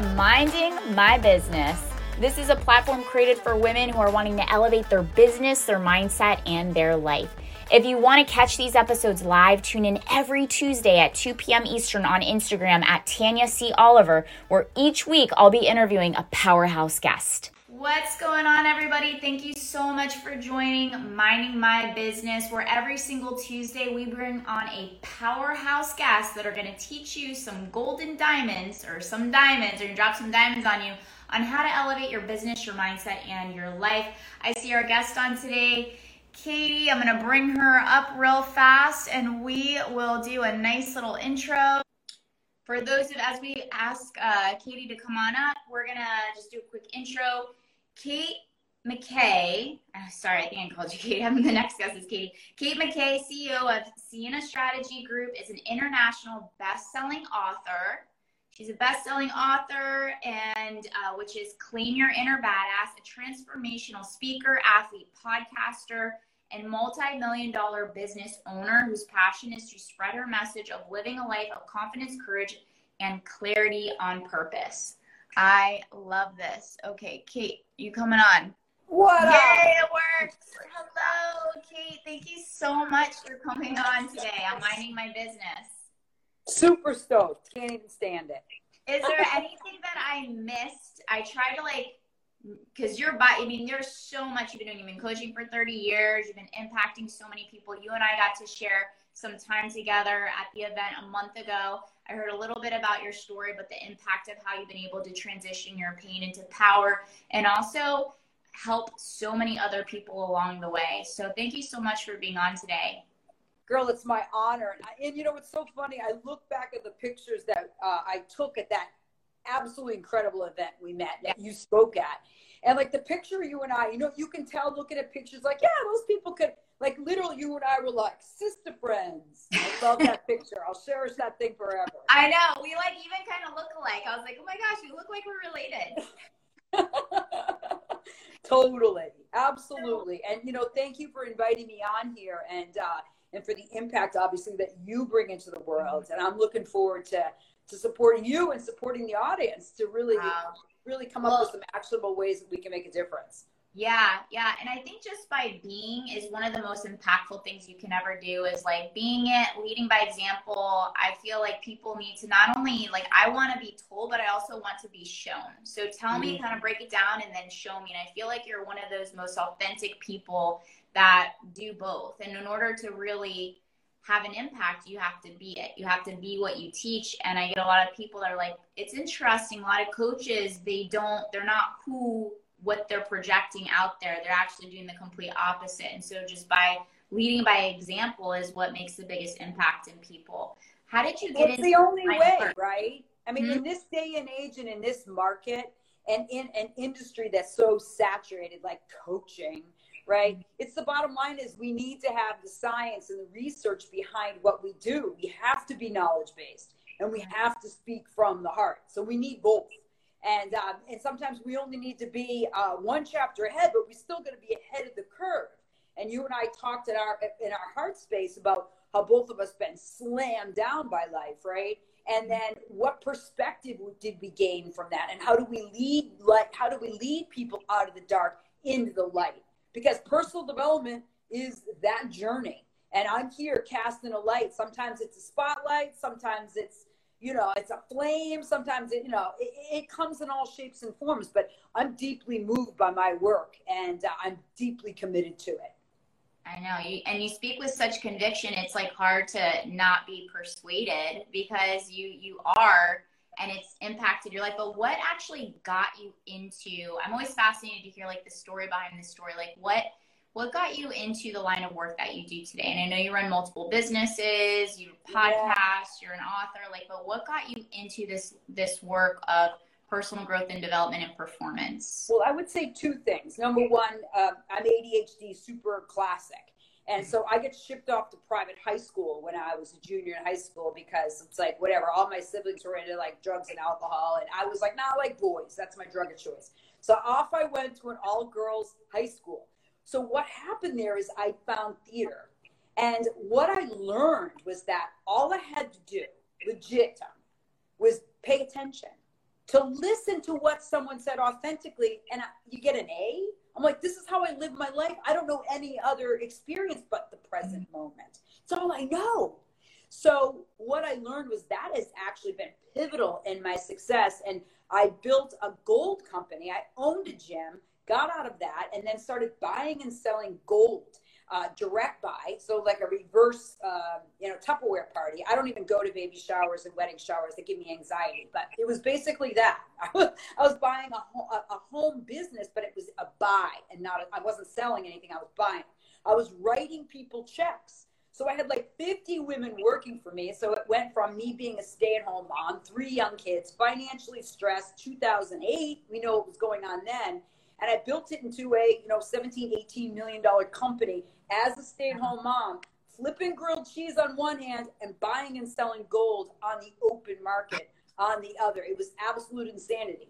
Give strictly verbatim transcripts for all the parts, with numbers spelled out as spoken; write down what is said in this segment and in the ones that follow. to Minding My Business. This is a platform created for women who are wanting to elevate their business, their mindset, and their life. If you want to catch these episodes live, tune in every Tuesday at two p.m. Eastern on Instagram at Tanya C. Oliver, where each week I'll be interviewing a powerhouse guest. What's going on, everybody? Thank you so much for joining Minding My Business, where every single Tuesday we bring on a powerhouse guest that are going to teach you some golden diamonds or some diamonds or drop some diamonds on you on how to elevate your business, your mindset, and your life. I see our guest on today, Katie. I'm going to bring her up real fast and we will do a nice little intro. For those of, as we ask uh, Katie to come on up, we're going to just do a quick intro. Kate McKay, oh, sorry, I think I called you Kate. I'm the next guest is Katie. Kate McKay, C E O of Sienna Strategy Group, is an international best-selling author. She's a best-selling author, and uh, which is Claim Your Inner Badass, a transformational speaker, athlete, podcaster, and multi-million dollar business owner whose passion is to spread her message of living a life of confidence, courage, and clarity on purpose. I love this. Okay, Kate, you coming on? What up? Yay, it works. Hello, Kate. Thank you so much for coming on today. I'm Minding My Business. Super stoked. Can't even stand it. Is there anything that I missed? I try to like, because you're, by, I mean, there's so much you've been doing. You've been coaching for thirty years. You've been impacting so many people. You and I got to share some time together at the event a month ago. I heard a little bit about your story, but the impact of how you've been able to transition your pain into power and also help so many other people along the way. So thank you so much for being on today. Girl, it's my honor. And, I, and you know, it's so funny. I look back at the pictures that uh, I took at that absolutely incredible event we met that you spoke at. And like the picture of you and I, you know, you can tell looking at pictures like, yeah, those people could, like literally you and I were like sister friends. I love that picture. I'll cherish that thing forever. I know. We like even kind of look alike. I was like, oh my gosh, we look like we're related. Totally. Absolutely. And, you know, thank you for inviting me on here and, uh, and for the impact, obviously, that you bring into the world. And I'm looking forward to, to supporting you and supporting the audience to really, wow. really come well, up with some actionable ways that we can make a difference. Yeah, yeah. And I think just by being is one of the most impactful things you can ever do is like being it, leading by example. I feel like people need to not only like I want to be told, but I also want to be shown. So tell mm-hmm. me, kind of break it down and then show me. And I feel like you're one of those most authentic people that do both. And in order to really have an impact, you have to be it. You have to be what you teach. And I get a lot of people that are like, it's interesting. A lot of coaches, they don't, they're not who, what they're projecting out there. They're actually doing the complete opposite. And so just by leading by example is what makes the biggest impact in people. How did you get it's into the only way, work? Right? I mean, mm-hmm. in this day and age and in this market and in an industry that's so saturated, like coaching, right? It's the bottom line is we need to have the science and the research behind what we do. We have to be knowledge-based and we have to speak from the heart. So we need both. And um, and sometimes we only need to be uh, one chapter ahead, but we're still going to be ahead of the curve. And you and I talked in our, in our heart space about how both of us been slammed down by life, right? And then what perspective did we gain from that? And how do we lead, like, how do we lead people out of the dark into the light? Because personal development is that journey. And I'm here casting a light. Sometimes it's a spotlight. Sometimes it's, you know, it's a flame. Sometimes, it, you know, it, it comes in all shapes and forms. But I'm deeply moved by my work and uh, I'm deeply committed to it. I know. You, and you speak with such conviction. It's like hard to not be persuaded because you, you are. And it's impacted your life, but what actually got you into, I'm always fascinated to hear like the story behind the story, like what, what got you into the line of work that you do today? And I know you run multiple businesses, you podcast, yeah. you're an author, like, but what got you into this, this work of personal growth and development and performance? Well, I would say two things. Number one, uh, I'm A D H D super classic. And so I get shipped off to private high school when I was a junior in high school because it's like, whatever, all my siblings were into like drugs and alcohol. And I was like, nah, I like boys. That's my drug of choice. So off I went to an all girls high school. So what happened there is I found theater. And what I learned was that all I had to do, legit, was pay attention. to listen to what someone said authentically, and I, you get an A? I'm like, this is how I live my life. I don't know any other experience but the present moment. It's all I know. So what I learned was that has actually been pivotal in my success. And I built a gold company. I owned a gym, got out of that, and then started buying and selling gold, uh, direct buy. So like a reverse, uh, you know, Tupperware party. I don't even go to baby showers and wedding showers. They give me anxiety, but it was basically that. I was, I was buying a, ho a home business, but it was a buy and not, a, I wasn't selling anything. I was buying. I was writing people checks. So I had like fifty women working for me. So it went from me being a stay-at-home mom, three young kids, financially stressed, two thousand eight. We know what was going on then. And I built it into a, you know, seventeen, eighteen million dollar company as a stay-at-home mom, flipping grilled cheese on one hand and buying and selling gold on the open market on the other. It was absolute insanity.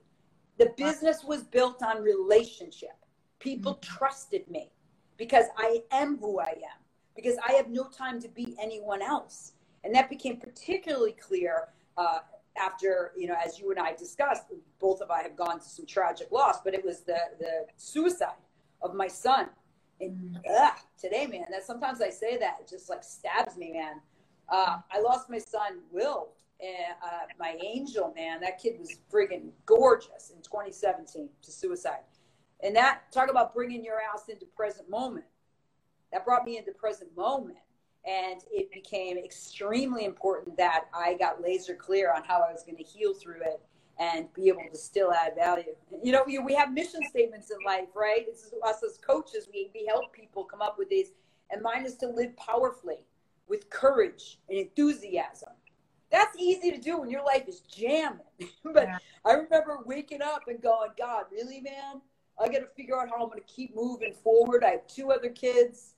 The business was built on relationship. People trusted me because I am who I am, because I have no time to be anyone else. And that became particularly clear uh, after, you know, as you and I discussed, both of I have gone to some tragic loss, but it was the, the suicide of my son. And ugh, today, man, that sometimes I say that, it just like stabs me, man. Uh, I lost my son, Will, and, uh, my angel, man. That kid was friggin' gorgeous in twenty seventeen to suicide. And that, talk about bringing your ass into present moment. That brought me into present moment, and it became extremely important that I got laser clear on how I was going to heal through it and be able to still add value. You know, we, we have mission statements in life, right? This is us as coaches. We, we help people come up with these, and mine is to live powerfully with courage and enthusiasm. That's easy to do when your life is jamming. But yeah. I remember waking up and going, God, really, man? I got to figure out how I'm going to keep moving forward. I have two other kids.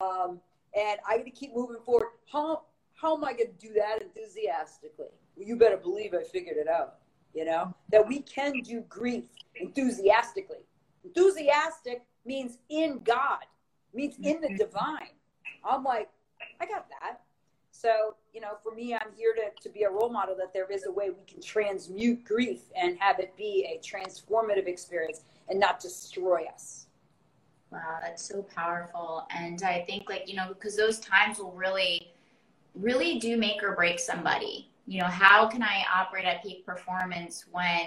Um, and I got to keep moving forward. How, how am I going to do that enthusiastically? Well, you better believe I figured it out, you know, that we can do grief enthusiastically. Enthusiastic means in God, means in the divine. I'm like, I got that. So, you know, for me, I'm here to, to be a role model that there is a way we can transmute grief and have it be a transformative experience and not destroy us. Wow, that's so powerful. And I think, like, you know, because those times will really, really do make or break somebody. You know, how can I operate at peak performance when,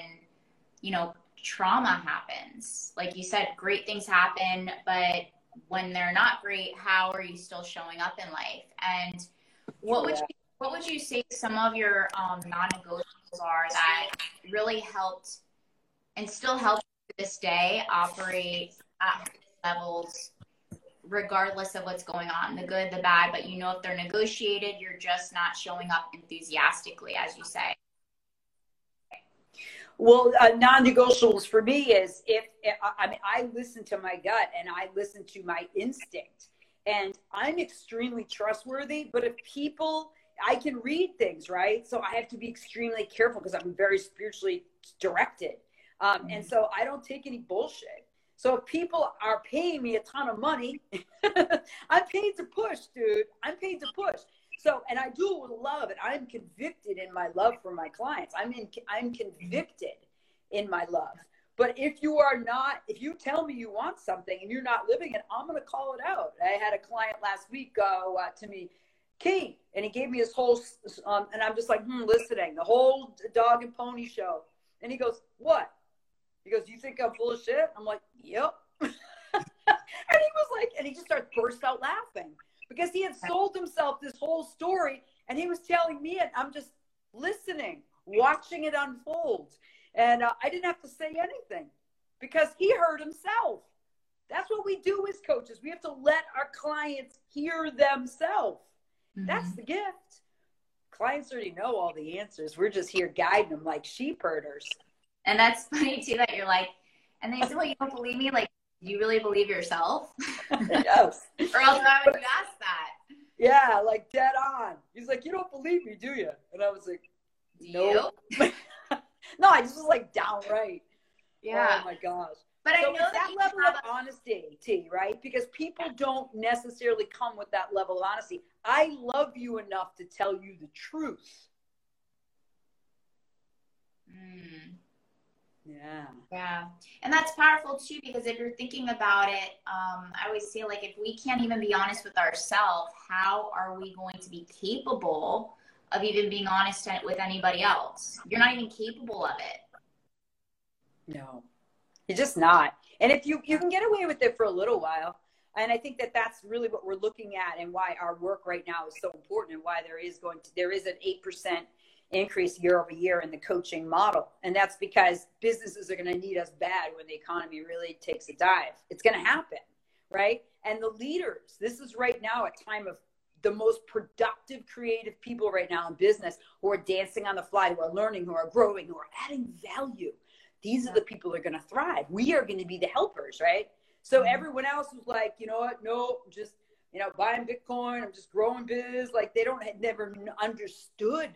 you know, trauma happens? Like you said, great things happen, but when they're not great, how are you still showing up in life? And what would you, what would you say some of your um, non-negotiables are that really helped and still help to this day operate at levels regardless of what's going on, the good, the bad, but you know, if they're negotiated, you're just not showing up enthusiastically, as you say? Well, uh, non-negotiables for me is if, if I mean, I listen to my gut and I listen to my instinct, and I'm extremely trustworthy, but if people, I can read things, right? So I have to be extremely careful because I'm very spiritually directed. Um, mm-hmm. And so I don't take any bullshit. So if people are paying me a ton of money, I'm paid to push, dude. I'm paid to push. So, and I do it with love, and I'm convicted in my love for my clients. I'm in, I'm convicted in my love. But if you are not, if you tell me you want something and you're not living it, I'm going to call it out. I had a client last week go uh, to me, Kate, and he gave me his whole, um, and I'm just like, hmm, listening, the whole dog and pony show. And he goes, what? He goes, you think I'm full of shit? I'm like, yep. And he was like, and he just started burst out laughing because he had sold himself this whole story. And he was telling me, and I'm just listening, watching it unfold. And uh, I didn't have to say anything because he heard himself. That's what we do as coaches. We have to let our clients hear themselves. Mm-hmm. That's the gift. Clients already know all the answers. We're just here guiding them like sheep herders. And that's funny too, that you're like, and they say, well, you don't believe me? Like, do you really believe yourself? Yes. Or else why would you ask that? Yeah, like dead on. He's like, you don't believe me, do you? And I was like, no. Nope. No, I just was like downright. Yeah. Oh my gosh. But so I know that, that level of honesty, T, right? Because people don't necessarily come with that level of honesty. I love you enough to tell you the truth. Mm. Yeah. Yeah. And that's powerful too, because if you're thinking about it, um, I always say, like, if we can't even be honest with ourselves, how are we going to be capable of even being honest with anybody else? You're not even capable of it. No, you're just not. And if you, you can get away with it for a little while. And I think that that's really what we're looking at, and why our work right now is so important, and why there is going to, there is an eight percent increase year over year in the coaching model. And that's because businesses are going to need us bad when the economy really takes a dive. It's going to happen. Right. And the leaders, this is right now a time of the most productive, creative people right now in business, who are dancing on the fly, who are learning, who are growing, who are adding value. These are the people that are going to thrive. We are going to be the helpers. Right. So everyone else was like, you know what? No, I'm just, you know, buying Bitcoin. I'm just growing biz. Like, they don't had never understood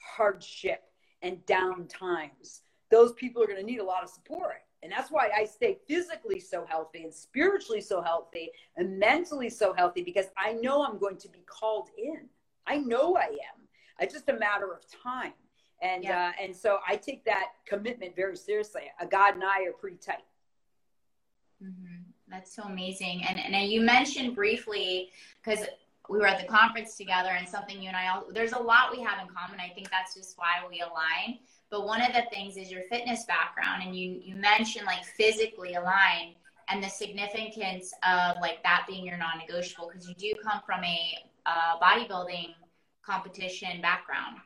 hardship and down times. Those people are going to need a lot of support. And that's why I stay physically so healthy and spiritually so healthy and mentally so healthy, because I know I'm going to be called in. I know I am. It's just a matter of time. And, yeah. uh, and so I take that commitment very seriously. God and I are pretty tight. Mm-hmm. That's so amazing. And, and you mentioned briefly, because we were at the conference together, and something you and I, all, there's a lot we have in common. I think that's just why we align. But one of the things is your fitness background. And you, you mentioned, like, physically aligned, and the significance of, like, that being your non-negotiable, because you do come from a uh, bodybuilding competition background.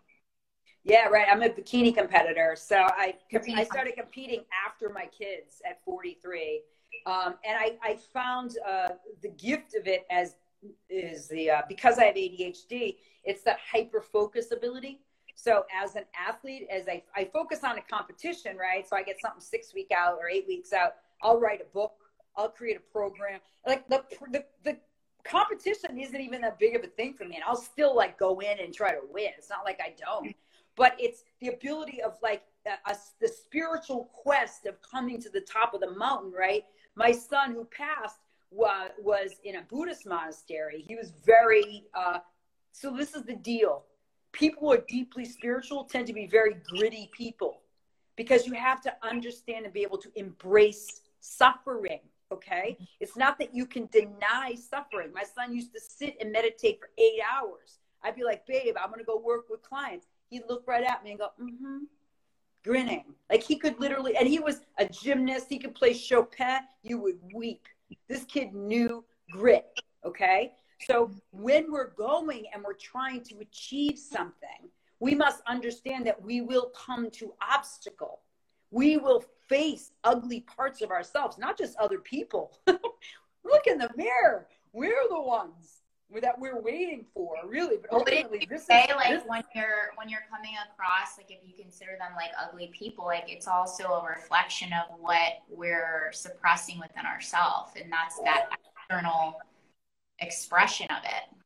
Yeah, right. I'm a bikini competitor. So I, I started competing after my kids at forty-three. Um, and I, I found uh, the gift of it as is the, uh, because I have A D H D, it's that hyper-focus ability. So as an athlete, as I, I focus on a competition, right? So I get something six weeks out or eight weeks out. I'll write a book. I'll create a program. Like, the, the, the competition isn't even that big of a thing for me. And I'll still, like, go in and try to win. It's not like I don't. But it's the ability of, like, a, a, the spiritual quest of coming to the top of the mountain, right? My son, who passed, wa- was in a Buddhist monastery. He was very, uh, so this is the deal. People who are deeply spiritual tend to be very gritty people, because you have to understand and be able to embrace suffering, okay? It's not that you can deny suffering. My son used to sit and meditate for eight hours. I'd be like, babe, I'm going to go work with clients. He'd look right at me and go, mm-hmm, grinning. Like, he could literally, and he was a gymnast. He could play Chopin. You would weep. This kid knew grit, okay? So when we're going and we're trying to achieve something, we must understand that we will come to obstacle. We will face ugly parts of ourselves, not just other people. Look in the mirror. We're the ones that we're waiting for, really. But ultimately, this say, is like this. when you're when you're coming across, like, if you consider them like ugly people, like, it's also a reflection of what we're suppressing within ourselves, and that's that external expression of it.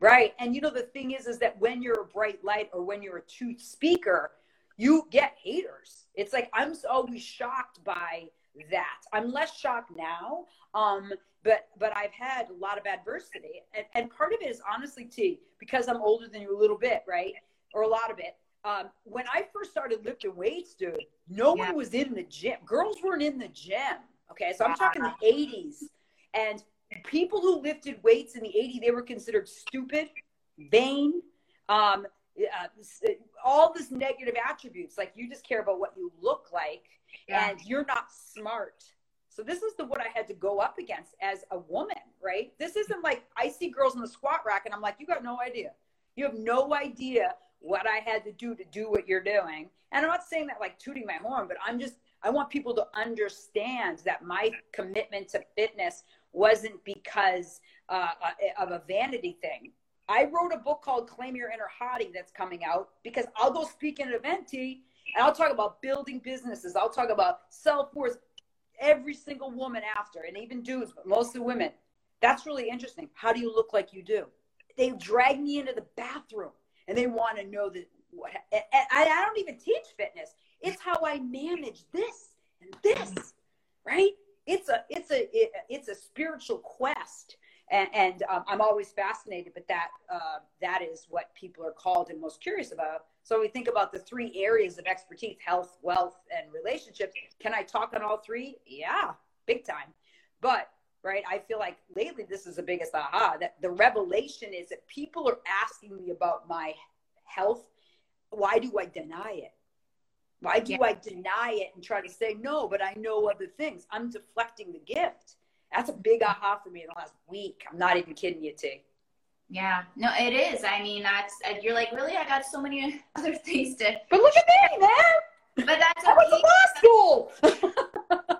Right. And you know, the thing is, is that when you're a bright light, or when you're a truth speaker, you get haters. It's like, I'm always shocked by that. I'm less shocked now. Um, but, but I've had a lot of adversity, and, and part of it is honestly, T, because I'm older than you a little bit, right? Or a lot of it. Um, when I first started lifting weights, dude, no yeah. one was in the gym. Girls weren't in the gym. Okay. So I'm talking the eighties, and people who lifted weights in the eighties, they were considered stupid, vain, um, uh, all this negative attributes. Like, you just care about what you look like, yeah. and you're not smart. So this is the what I had to go up against as a woman, right? This isn't like I see girls in the squat rack and I'm like, you got no idea. You have no idea what I had to do to do what you're doing. And I'm not saying that like tooting my horn, but I'm just, I want people to understand that my commitment to fitness wasn't because uh, of a vanity thing. I wrote a book called Claim Your Inner Hottie that's coming out, because I'll go speak in an event, T, and I'll talk about building businesses. I'll talk about self-worth. Every single woman after, and even dudes, but mostly women. That's really interesting. How do you look like you do? They drag me into the bathroom, and they want to know that. What, and I, I don't even teach fitness. It's how I manage this and this, right? It's a it's a it, it's a spiritual quest, And, and um, I'm always fascinated, but that uh, that is what people are called and most curious about. So we think about the three areas of expertise: health, wealth, and relationships. Can I talk on all three? Yeah, big time. But right, I feel like lately this is the biggest aha, that the revelation is that people are asking me about my health. Why do I deny it? Why do yeah. I deny it and try to say no, but I know other things? I'm deflecting the gift. That's a big aha for me in the last week. I'm not even kidding you, T. Yeah, no, it is. I mean, that's, you're like, really? I got so many other things to. But look at me, man. But that's okay. I was in law school.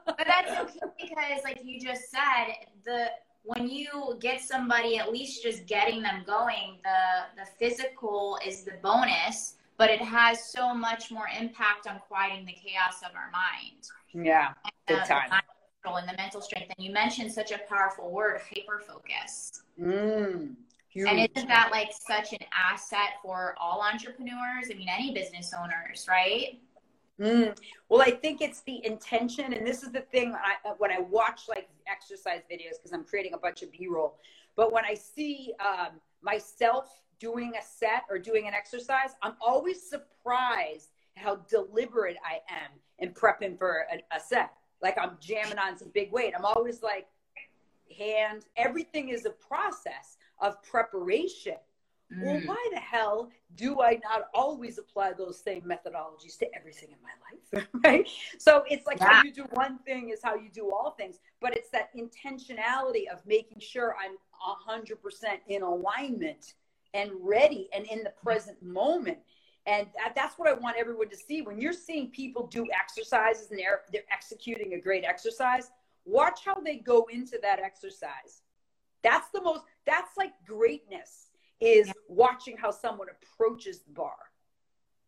But that's okay, because like you just said, the when you get somebody, at least just getting them going, the the physical is the bonus, but it has so much more impact on quieting the chaos of our mind. Yeah, big time. And the mental strength, and you mentioned such a powerful word, hyperfocus. Mm, and isn't that like such an asset for all entrepreneurs? I mean, any business owners, right? Mm. Well, I think it's the intention, and this is the thing I, when I watch like exercise videos, because I'm creating a bunch of B-roll. But when I see um, myself doing a set or doing an exercise, I'm always surprised how deliberate I am in prepping for a, a set. Like I'm jamming on some big weight. I'm always like, hand, everything is a process of preparation. Mm. Well, why the hell do I not always apply those same methodologies to everything in my life, right? So it's like yeah. how you do one thing is how you do all things, but it's that intentionality of making sure I'm one hundred percent in alignment and ready and in the present moment. And that's what I want everyone to see. When you're seeing people do exercises and they're, they're executing a great exercise, watch how they go into that exercise. That's the most, that's like greatness, is watching how someone approaches the bar,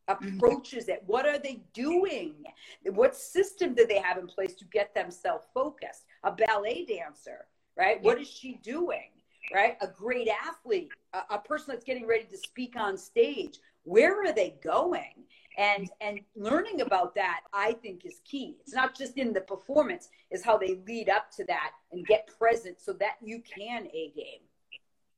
approaches mm-hmm. it. What are they doing? What system do they have in place to get themselves focused? A ballet dancer, right? Yeah. What is she doing, right? A great athlete, a, a person that's getting ready to speak on stage. Where are they going? And and learning about that, I think, is key. It's not just in the performance, it's how they lead up to that and get present so that you can A-game.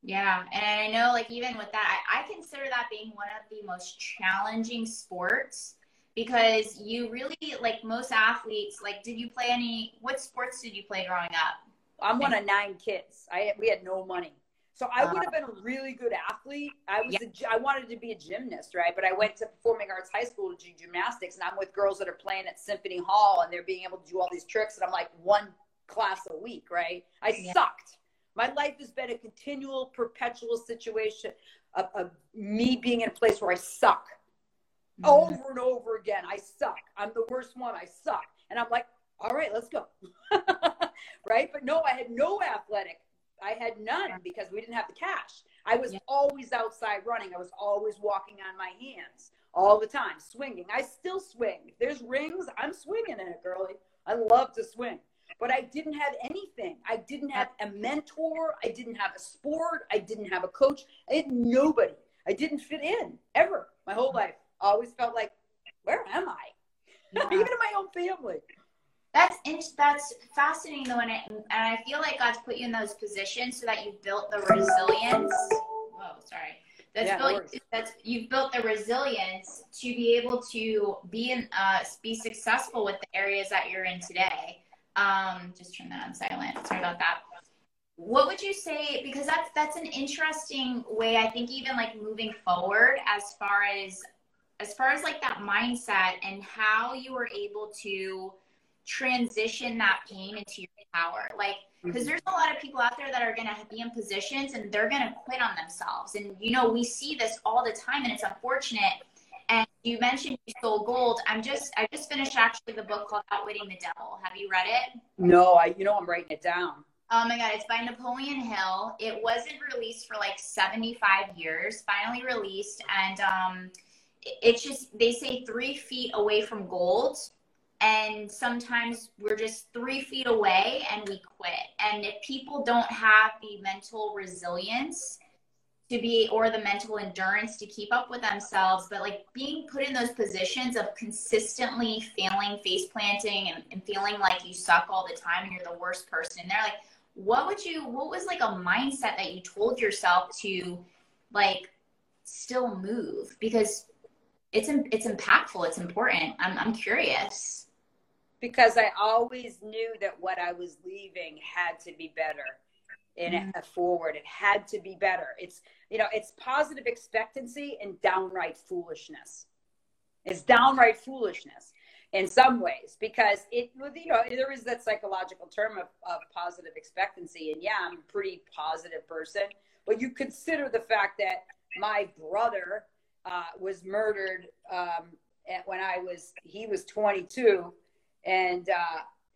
Yeah, and I know, like, even with that, I, I consider that being one of the most challenging sports, because you really, like most athletes, like, did you play any, what sports did you play growing up? I'm one of nine kids. I we had no money. So I would have been a really good athlete. I was. Yeah. A, I wanted to be a gymnast, right? But I went to Performing Arts High School to do gymnastics, and I'm with girls that are playing at Symphony Hall, and they're being able to do all these tricks, and I'm like one class a week, right? I yeah. sucked. My life has been a continual, perpetual situation of, of me being in a place where I suck. Mm. Over and over again, I suck. I'm the worst one, I suck. And I'm like, all right, let's go, right? But no, I had no athletic. I had none because we didn't have the cash. I was yeah. always outside running. I was always walking on my hands all the time, swinging. I still swing. If there's rings, I'm swinging in it, girlie. I love to swing. But I didn't have anything. I didn't have a mentor. I didn't have a sport. I didn't have a coach. I had nobody. I didn't fit in ever. My whole life. I always felt like, where am I? Yeah. Even in my own family. That's in, that's fascinating, though, and, it, and I feel like God's put you in those positions so that you've built the resilience. Whoa, sorry. That's, yeah, built, that's you've built the resilience to be able to be in, uh, be successful with the areas that you're in today. Um, just turn that on silent. Sorry about that. What would you say? Because that's that's an interesting way. I think even like moving forward, as far as as far as like that mindset and how you were able to transition that pain into your power, like, because there's a lot of people out there that are going to be in positions and they're going to quit on themselves, and you know we see this all the time, and it's unfortunate. And you mentioned you sold gold. I'm just I just finished actually the book called Outwitting the Devil. Have you read it? No, I you know I'm writing it down. Oh my God, it's by Napoleon Hill. It wasn't released for like seventy-five years, finally released, and um it's just, they say three feet away from gold. And sometimes we're just three feet away and we quit. And if people don't have the mental resilience to be, or the mental endurance to keep up with themselves, but like being put in those positions of consistently failing, face planting, and, and feeling like you suck all the time and you're the worst person in there, like what would you, what was like a mindset that you told yourself to like still move? Because it's, it's impactful. It's important. I'm, I'm curious. Because I always knew that what I was leaving had to be better in mm-hmm. a forward. It had to be better. It's, you know, it's positive expectancy and downright foolishness. It's downright foolishness in some ways, because it, you know, there is that psychological term of, of positive expectancy. And yeah, I'm a pretty positive person, but you consider the fact that my brother uh, was murdered um, at, when I was, he was twenty-two. And, uh,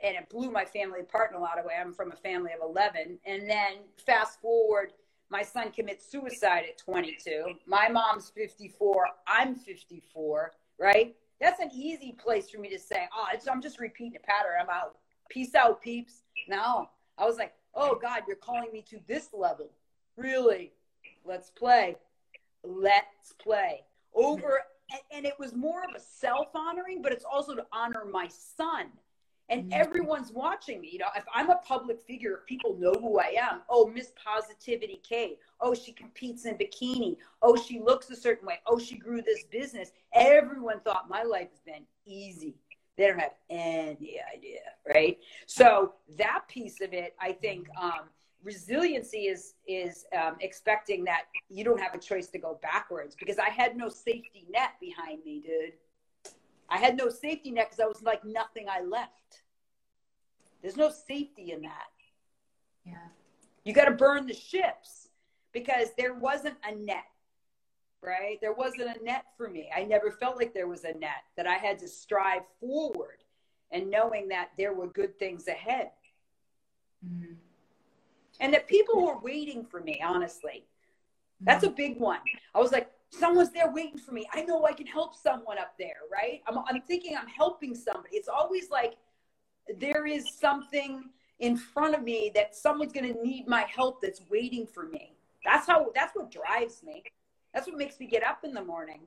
and it blew my family apart in a lot of ways. I'm from a family of eleven. And then fast forward, my son commits suicide at twenty-two. My mom's fifty-four. I'm fifty-four, right? That's an easy place for me to say, oh, it's, I'm just repeating a pattern. I'm out. Peace out, peeps. No, I was like, oh God, you're calling me to this level. Really? Let's play. Let's play. Over. And it was more of a self-honoring, but it's also to honor my son. And mm-hmm. everyone's watching me. You know, if I'm a public figure, people know who I am. Oh, Miss Positivity Kate. Oh, she competes in bikini. Oh, she looks a certain way. Oh, she grew this business. Everyone thought my life has been easy. They don't have any idea, right? So that piece of it, I think um, resiliency is is um, expecting that you don't have a choice to go backwards, because I had no safety net behind me, dude. I had no safety net because I was like nothing I left. There's no safety in that. Yeah. You got to burn the ships, because there wasn't a net, right? There wasn't a net for me. I never felt like there was a net, that I had to strive forward and knowing that there were good things ahead. Mm-hmm. And that people were waiting for me, honestly. That's a big one. I was like, someone's there waiting for me. I know I can help someone up there, right? I'm, I'm thinking I'm helping somebody. It's always like there is something in front of me that someone's going to need my help that's waiting for me. That's how. That's what drives me. That's what makes me get up in the morning.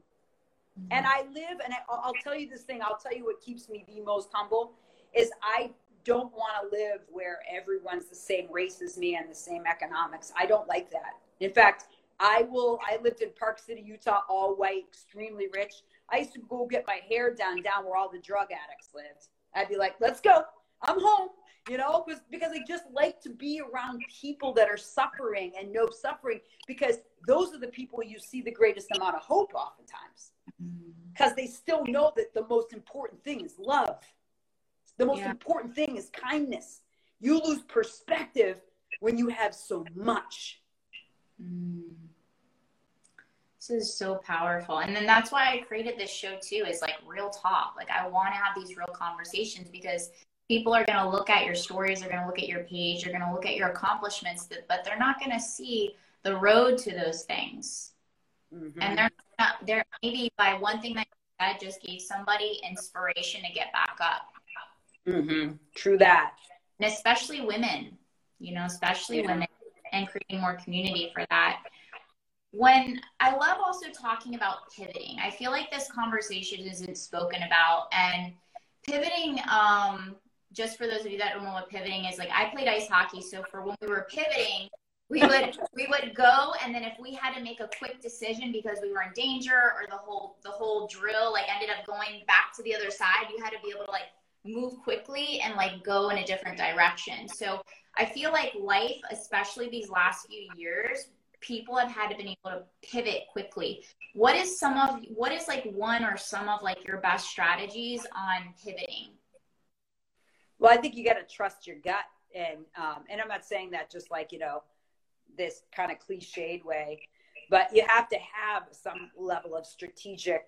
Mm-hmm. And I live, and I, I'll tell you this thing. I'll tell you what keeps me the most humble is I don't want to live where everyone's the same race as me and the same economics. I don't like that. In fact, I will, I lived in Park City, Utah, all white, extremely rich. I used to go get my hair done down where all the drug addicts lived. I'd be like, let's go. I'm home, you know, because I just like to be around people that are suffering and know suffering, because those are the people you see the greatest amount of hope oftentimes, because they still know that the most important thing is love. The most yeah. important thing is kindness. You lose perspective when you have so much. Mm. This is so powerful. And then that's why I created this show too, is like real talk. Like I want to have these real conversations, because people are going to look at your stories. They're going to look at your page. They're going to look at your accomplishments, but they're not going to see the road to those things. Mm-hmm. And they're not, they're maybe by one thing that you said just gave somebody inspiration to get back up. Mm-hmm. True that. And especially women, you know, especially yeah. women, and creating more community for that. When I love also talking about pivoting, I feel like this conversation isn't spoken about. And pivoting, um, just for those of you that don't know what pivoting is, like I played ice hockey. So for when we were pivoting, we would we would go, and then if we had to make a quick decision because we were in danger, or the whole the whole drill like ended up going back to the other side, you had to be able to like move quickly and like go in a different direction. So I feel like life, especially these last few years, people have had to been able to pivot quickly. What is some of, what is like one or some of like your best strategies on pivoting? Well, I think you got to trust your gut. And, um, and I'm not saying that just like, you know, this kind of cliched way, but you have to have some level of strategic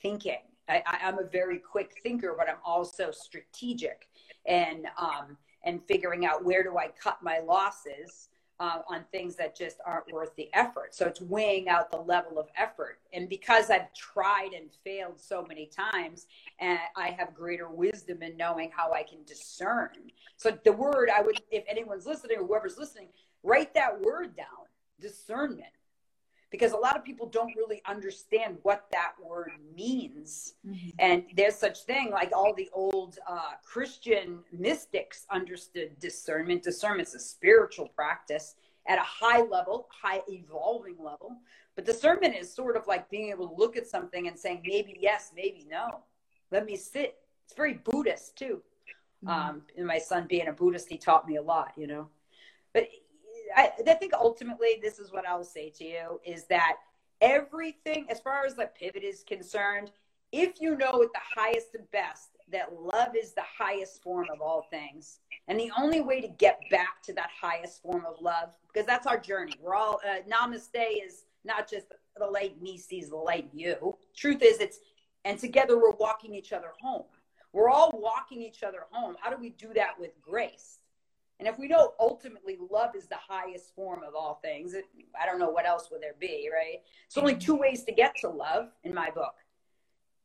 thinking. I, I'm a very quick thinker, but I'm also strategic, and um, and figuring out where do I cut my losses uh, on things that just aren't worth the effort. So it's weighing out the level of effort. And because I've tried and failed so many times, and I have greater wisdom in knowing how I can discern. So the word I would, if anyone's listening or whoever's listening, write that word down, discernment. because a lot of people don't really understand what that word means. Mm-hmm. And there's such thing, like all the old uh, Christian mystics understood discernment. Discernment's a spiritual practice at a high level, high evolving level. But discernment is sort of like being able to look at something and saying, maybe yes, maybe no. Let me sit. It's very Buddhist too. Mm-hmm. Um, and my son being a Buddhist, he taught me a lot, you know. But I, I think ultimately, this is what I'll say to you, is that everything, as far as the pivot is concerned, if you know at the highest and best that love is the highest form of all things, and the only way to get back to that highest form of love, because that's our journey. We're all, uh, namaste is not just the light me sees the light you. Truth is, it's, and together we're walking each other home. We're all walking each other home. How do we do that with grace? And if we know ultimately love is the highest form of all things, it, I don't know what else would there be, right? It's only two ways to get to love in my book.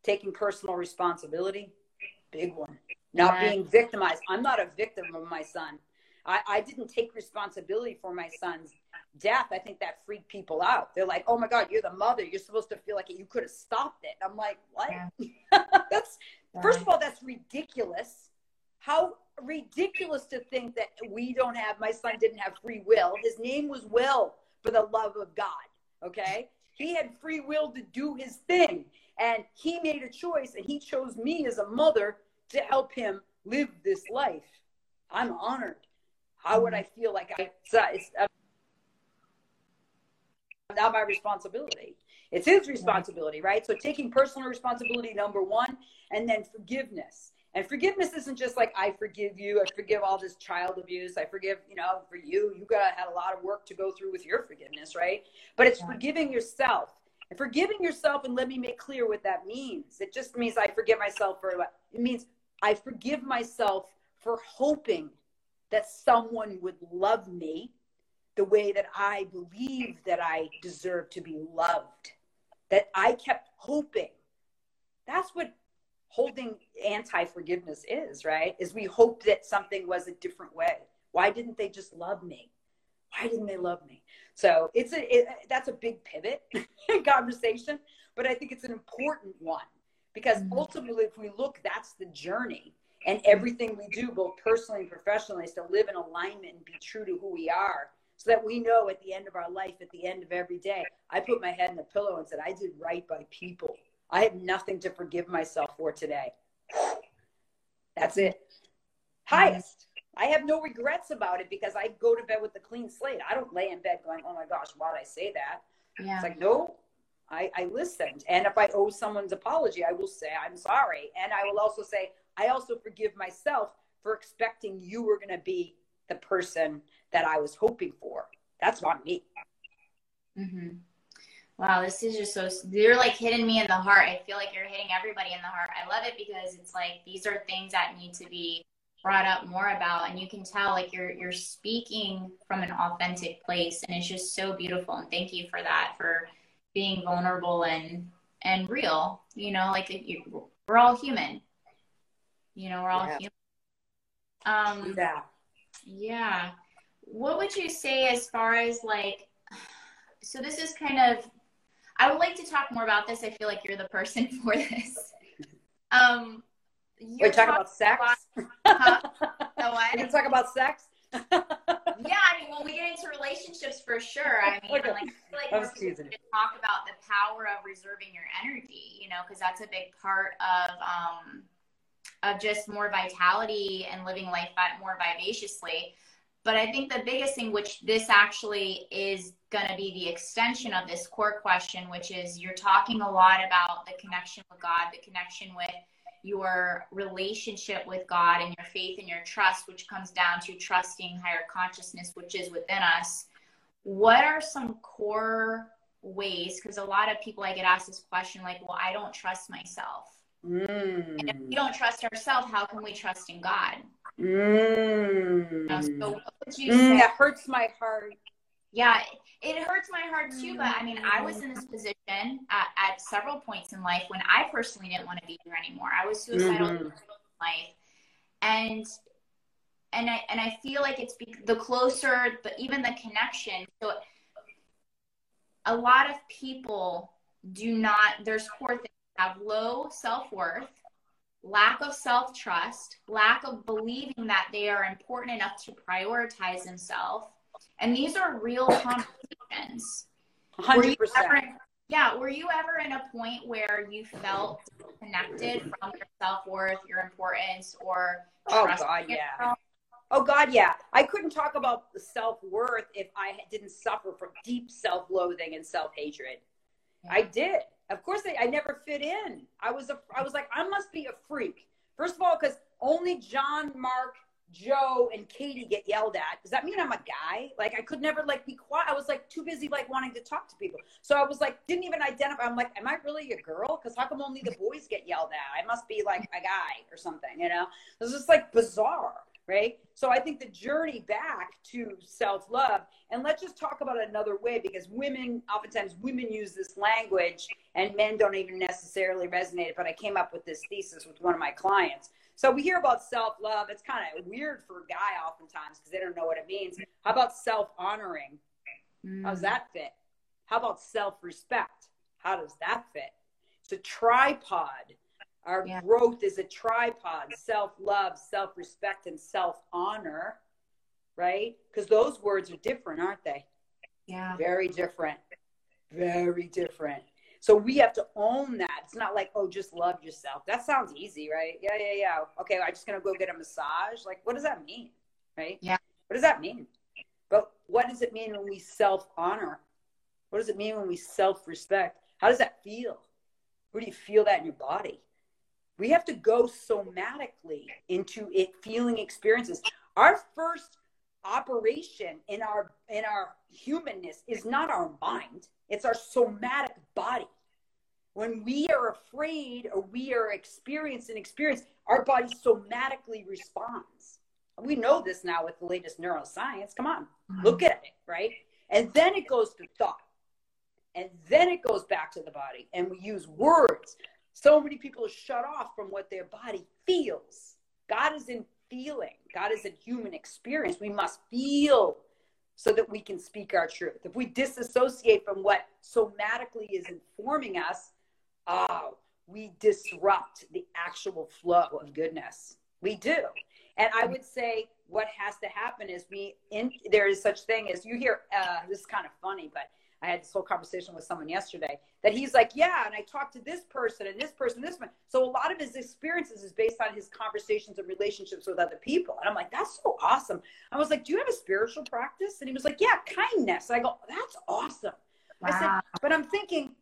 Taking personal responsibility, big one. Not being victimized. I'm not a victim of my son. I, I didn't take responsibility for my son's death. I think that freaked people out. They're like, oh my God, you're the mother. You're supposed to feel like it. You could have stopped it. I'm like, what? Yeah. That's, yeah. First of all, that's ridiculous. How ridiculous to think that we don't have, my son didn't have free will. His name was Will, for the love of God, okay? He had free will to do his thing, and he made a choice, and he chose me as a mother to help him live this life. I'm honored. How would I feel like I, it's, it's uh, not my responsibility. It's his responsibility, right? So taking personal responsibility, number one, and then forgiveness. And forgiveness isn't just like, I forgive you, I forgive all this child abuse, I forgive, you know, for you, you gotta have a lot of work to go through with your forgiveness, right? But it's yeah. forgiving yourself. And forgiving yourself, and let me make clear what that means. It just means I forgive myself for, it means I forgive myself for hoping that someone would love me the way that I believe that I deserve to be loved. That I kept hoping. That's what holding anti-forgiveness is, right? Is we hope that something was a different way. Why didn't they just love me? Why didn't they love me? So it's a it, that's a big pivot conversation, but I think it's an important one, because ultimately, if we look, that's the journey, and everything we do, both personally and professionally, is to live in alignment and be true to who we are, so that we know at the end of our life, at the end of every day, I put my head in the pillow and said, I did right by people. I have nothing to forgive myself for today. That's it. Highest. I have no regrets about it, because I go to bed with a clean slate. I don't lay in bed going, oh my gosh, why did I say that? Yeah. It's like, no, I, I listened. And if I owe someone's apology, I will say, I'm sorry. And I will also say, I also forgive myself for expecting you were going to be the person that I was hoping for. That's not me. Mm-hmm. Wow, this is just so, you're like hitting me in the heart. I feel like you're hitting everybody in the heart. I love it, because it's like, these are things that need to be brought up more about, and you can tell like you're, you're speaking from an authentic place, and it's just so beautiful. And thank you for that, for being vulnerable and, and real, you know, like you, we're all human, you know, we're all yeah. human. Um, yeah. yeah. What would you say as far as like, so this is kind of, I would like to talk more about this. I feel like you're the person for this. Um, We're talking about sex? Huh? No, what? We're talking about sex? Yeah, I mean, when we get into relationships, for sure. I mean, okay. like, I feel like we're going to talk about the power of reserving your energy, you know, because that's a big part of um, of just more vitality and living life more vivaciously. But I think the biggest thing, which this actually is going to be the extension of this core question, which is you're talking a lot about the connection with God, the connection with your relationship with God and your faith and your trust, which comes down to trusting higher consciousness, which is within us. What are some core ways? Because a lot of people, I get asked this question, like, well, I don't trust myself. Mm. And if we don't trust ourselves, how can we trust in God? Mm. So what would you say? Mm, that hurts my heart. Yeah, it hurts my heart too, but I mean, I was in this position at, at several points in life when I personally didn't want to be here anymore. I was suicidal mm-hmm. in life. And and I and I feel like it's be- the closer, but even the connection. So a lot of people do not, there's four things, have low self-worth, lack of self-trust, lack of believing that they are important enough to prioritize themselves. And these are real conversations. one hundred percent. Yeah. Were you ever in a point where you felt disconnected from your self-worth, your importance, or trust? Oh, God, yourself? Yeah. Oh, God, yeah. I couldn't talk about the self-worth if I didn't suffer from deep self-loathing and self-hatred. Yeah. I did. Of course, I, I never fit in. I was a, I was like, I must be a freak. First of all, because only John, Mark, Joe, and Katie get yelled at. Does that mean I'm a guy? Like, I could never, like, be quiet. I was, like, too busy, like, wanting to talk to people. So I was, like, didn't even identify. I'm like, am I really a girl? Because how come only the boys get yelled at? I must be, like, a guy or something, you know? It was just, like, bizarre, right? So I think the journey back to self-love, and let's just talk about it another way, because women, oftentimes women use this language, and men don't even necessarily resonate it, but I came up with this thesis with one of my clients. So we hear about self-love. It's kind of weird for a guy oftentimes because they don't know what it means. How about self-honoring? How does that fit? How about self-respect? How does that fit? It's a tripod. Our yeah. growth is a tripod: self-love, self-respect, and self-honor, right? Because those words are different, aren't they? Yeah. Very different. Very different. So we have to own that. It's not like, oh, just love yourself. That sounds easy, right? Yeah, yeah, yeah. Okay, I'm just going to go get a massage. Like, what does that mean, right? Yeah. What does that mean? But what does it mean when we self-honor? What does it mean when we self-respect? How does that feel? Where do you feel that in your body? We have to go somatically into it, feeling experiences. Our first operation in our in our humanness is not our mind. It's our somatic body. When we are afraid or we are experiencing experience, our body somatically responds. We know this now with the latest neuroscience. Come on, look at it, right? And then it goes to thought. And then it goes back to the body. And we use words. So many people shut off from what their body feels. God is in feeling. God is a human experience. We must feel so that we can speak our truth. If we disassociate from what somatically is informing us, oh, we disrupt the actual flow of goodness. We do. And I would say what has to happen is we, in, there is such thing as you hear, uh, this is kind of funny, but I had this whole conversation with someone yesterday that he's like, yeah, and I talked to this person and this person, this one. So a lot of his experiences is based on his conversations and relationships with other people. And I'm like, that's so awesome. I was like, do you have a spiritual practice? And he was like, yeah, kindness. And I go, that's awesome. Wow. I said, but I'm thinking,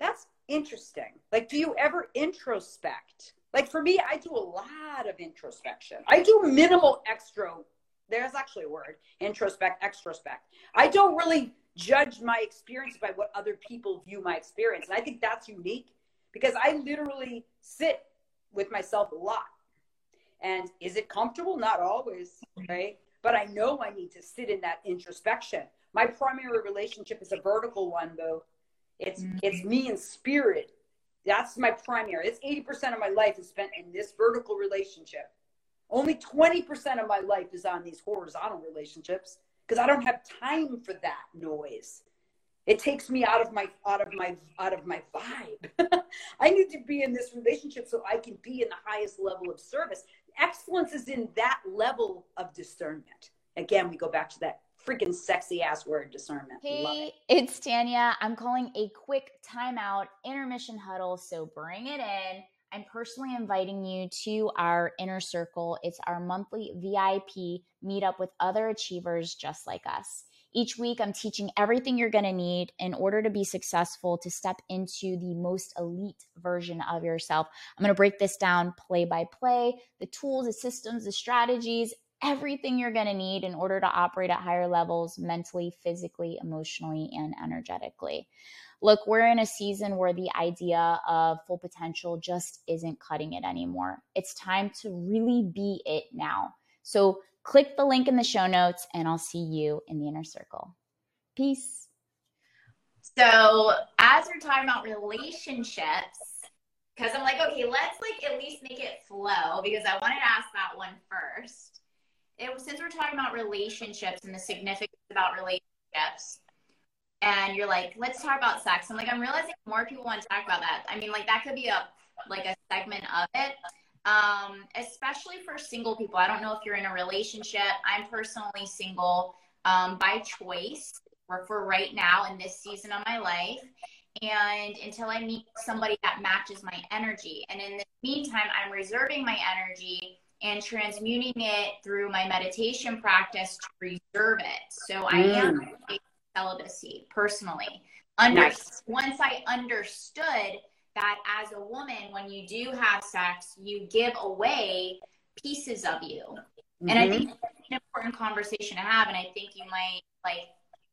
that's interesting. Like, do you ever introspect? Like, for me, I do a lot of introspection. I do minimal extra. There's actually a word, introspect, extrospect. I don't really judge my experience by what other people view my experience. And I think that's unique because I literally sit with myself a lot. And is it comfortable? Not always, right? But I know I need to sit in that introspection. My primary relationship is a vertical one, though. It's mm-hmm. it's me and spirit. That's my primary. It's eighty percent of my life is spent in this vertical relationship. Only twenty percent of my life is on these horizontal relationships. Because I don't have time for that noise. It takes me out of my out of my out of my vibe. I need to be in this relationship so I can be in the highest level of service. Excellence is in that level of discernment. Again, we go back to that freaking sexy ass word, discernment. Hey, love it. It's Tanya. I'm calling a quick timeout intermission huddle, so bring it in. I'm personally inviting you to our Inner Circle. It's our monthly V I P meetup with other achievers just like us. Each week, I'm teaching everything you're going to need in order to be successful, to step into the most elite version of yourself. I'm going to break this down play by play, the tools, the systems, the strategies, everything you're going to need in order to operate at higher levels mentally, physically, emotionally, and energetically. Look, we're in a season where the idea of full potential just isn't cutting it anymore. It's time to really be it now. So click the link in the show notes and I'll see you in the Inner Circle. Peace. So as we're talking about relationships, because I'm like, okay, let's like at least make it flow because I wanted to ask that one first. It was, since we're talking about relationships and the significance about relationships, and you're like, let's talk about sex. I'm like, I'm realizing more people want to talk about that. I mean, like that could be a, like a segment of it, um, especially for single people. I don't know if you're in a relationship. I'm personally single um, by choice for, for right now in this season of my life. And until I meet somebody that matches my energy. And in the meantime, I'm reserving my energy and transmuting it through my meditation practice to reserve it. So I mm. am celibacy personally. Under nice. Once I understood that as a woman, when you do have sex, you give away pieces of you. Mm-hmm. And I think it's an important conversation to have. And I think you might like,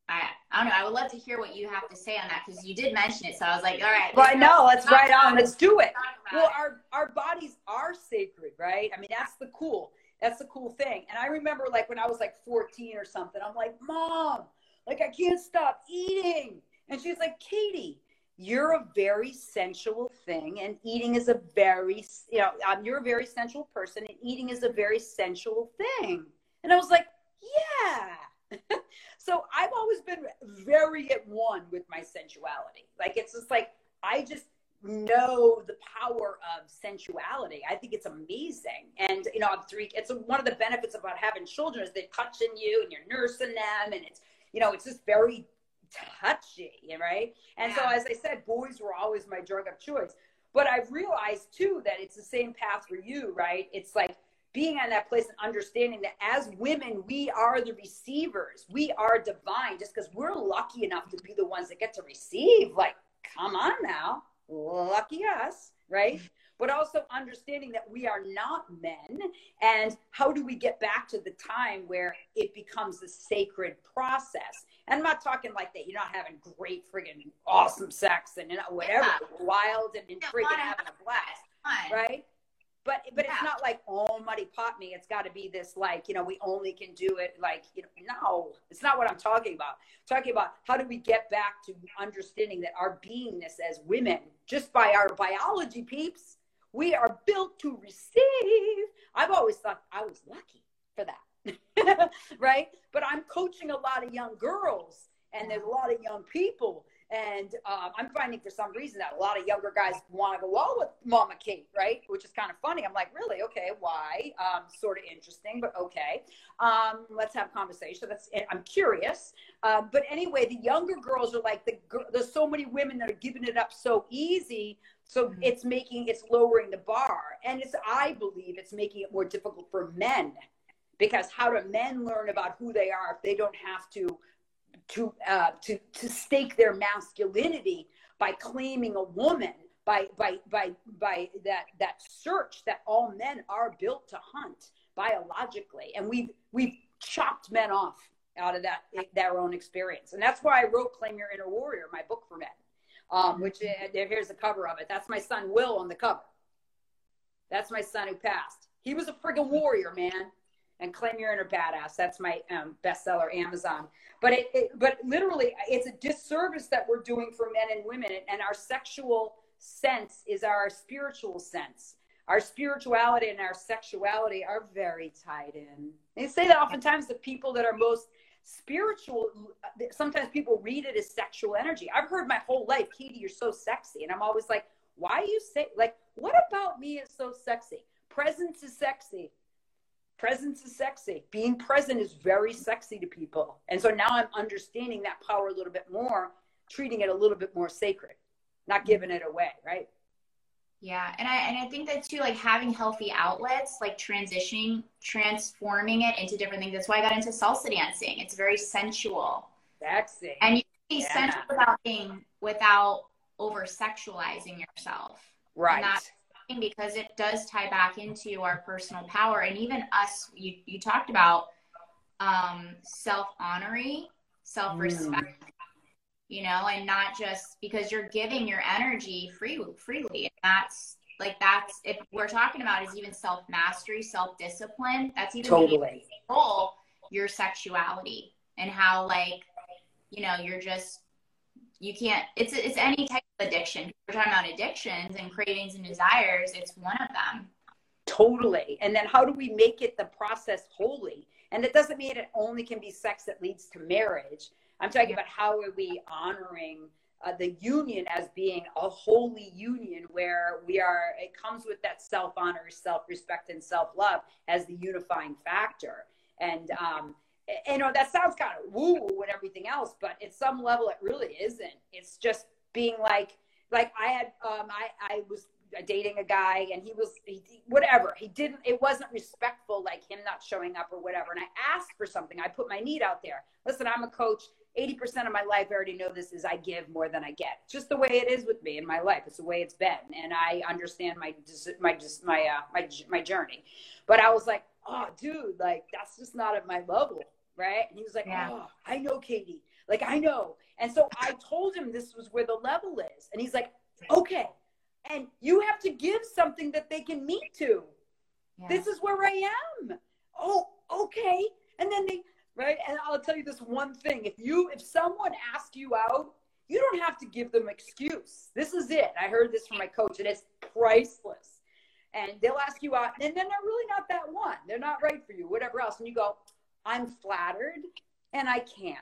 I, I don't know. I would love to hear what you have to say on that, because you did mention it. So I was like, all right. Well, I know. Let's right on. Let's do it. Well, our, our bodies are sacred, right? I mean, that's the cool. That's the cool thing. And I remember like when I was like fourteen or something, I'm like, Mom, like I can't stop eating. And she's like, Katie, you're a very sensual thing. And eating is a very, you know, um, you're a very sensual person. And eating is a very sensual thing. And I was like, yeah. So I've always been very at one with my sensuality. Like, it's just like, I just know the power of sensuality. I think it's amazing. And, you know, I'm three, it's one of the benefits about having children is they're touching you and you're nursing them. And it's, you know, it's just very touchy, right? And yeah. So, as I said, boys were always my drug of choice. But I've realized too, that it's the same path for you, right? It's like, being on that place and understanding that as women, we are the receivers. We are divine just because we're lucky enough to be the ones that get to receive. Like, come on now, lucky us, right? But also understanding that we are not men, and how do we get back to the time where it becomes a sacred process? And I'm not talking like that. You're not having great friggin' awesome sex and whatever, yeah. wild and friggin' having a blast, right? But but yeah. It's not like, oh, muddy pot me. It's got to be this like, you know, we only can do it like, you know, no, it's not what I'm talking about. I'm talking about how do we get back to understanding that our beingness as women, just by our biology, peeps, we are built to receive. I've always thought I was lucky for that, right? But I'm coaching a lot of young girls, and there's a lot of young people. And um, I'm finding for some reason that a lot of younger guys want to go all with Mama Kate, right? Which is kind of funny. I'm like, really? Okay, why? Um, sort of interesting, but okay. Um, let's have a conversation. That's, I'm curious. Uh, but anyway, the younger girls are like, the there's so many women that are giving it up so easy. So mm-hmm. it's making, it's lowering the bar. And it's, I believe it's making it more difficult for men. Because how do men learn about who they are if they don't have to to uh to to stake their masculinity by claiming a woman, by by by by that that search that all men are built to hunt biologically, and we've we've chopped men off out of that their own experience. And that's why I wrote Claim Your Inner Warrior, my book for men, um which uh, here's the cover of it. That's my son Will on the cover. That's my son who passed. He was a friggin' warrior, man. And Claim Your Inner Badass. That's my um, bestseller, Amazon. But it, it, but literally, it's a disservice that we're doing for men and women. And our sexual sense is our spiritual sense. Our spirituality and our sexuality are very tied in. They say that oftentimes the people that are most spiritual, sometimes people read it as sexual energy. I've heard my whole life, Katie, you're so sexy. And I'm always like, why are you say, like, what about me is so sexy? Presence is sexy. Presence is sexy. Being present is very sexy to people. And so now I'm understanding that power a little bit more, treating it a little bit more sacred, not giving it away, right? Yeah. And I and I think that too, like having healthy outlets, like transitioning, transforming it into different things. That's why I got into salsa dancing. It's very sensual. Sexy. And you can be yeah. sensual without being, without over sexualizing yourself. Right. Because it does tie back into our personal power. And even us, you, you talked about um, self-honoring, self-respect, mm. you know, and not just because you're giving your energy free, freely. And that's like, that's, if we're talking about is even self-mastery, self-discipline, that's even totally control your sexuality and how like, you know, you're just, you can't, it's, it's any type of addiction. We're talking about addictions and cravings and desires. It's one of them. Totally. And then how do we make it the process holy? And it doesn't mean it only can be sex that leads to marriage. I'm talking about how are we honoring uh, the union as being a holy union where we are, it comes with that self-honor, self-respect, and self-love as the unifying factor. And, um, you know, that sounds kind of woo-woo and everything else, but at some level it really isn't. It's just being like, like I had, um, I, I was dating a guy and he was, he, whatever, he didn't, it wasn't respectful, like him not showing up or whatever. And I asked for something. I put my need out there. Listen, I'm a coach. eighty percent of my life, I already know this, is I give more than I get. Just the way it is with me in my life. It's the way it's been. And I understand my, my, just my, uh, my, my journey. But I was like, oh, dude, like, that's just not at my level. Right. And he was like, yeah. oh, I know, Katie. Like, I know. And so I told him this was where the level is. And he's like, okay. And you have to give something that they can meet to. Yeah. This is where I am. Oh, okay. And then they, right. And I'll tell you this one thing. If you, if someone asks you out, you don't have to give them an excuse. This is it. I heard this from my coach and it's priceless. And they'll ask you out and then they're really not that one. They're not right for you, whatever else. And you go, I'm flattered and I can't.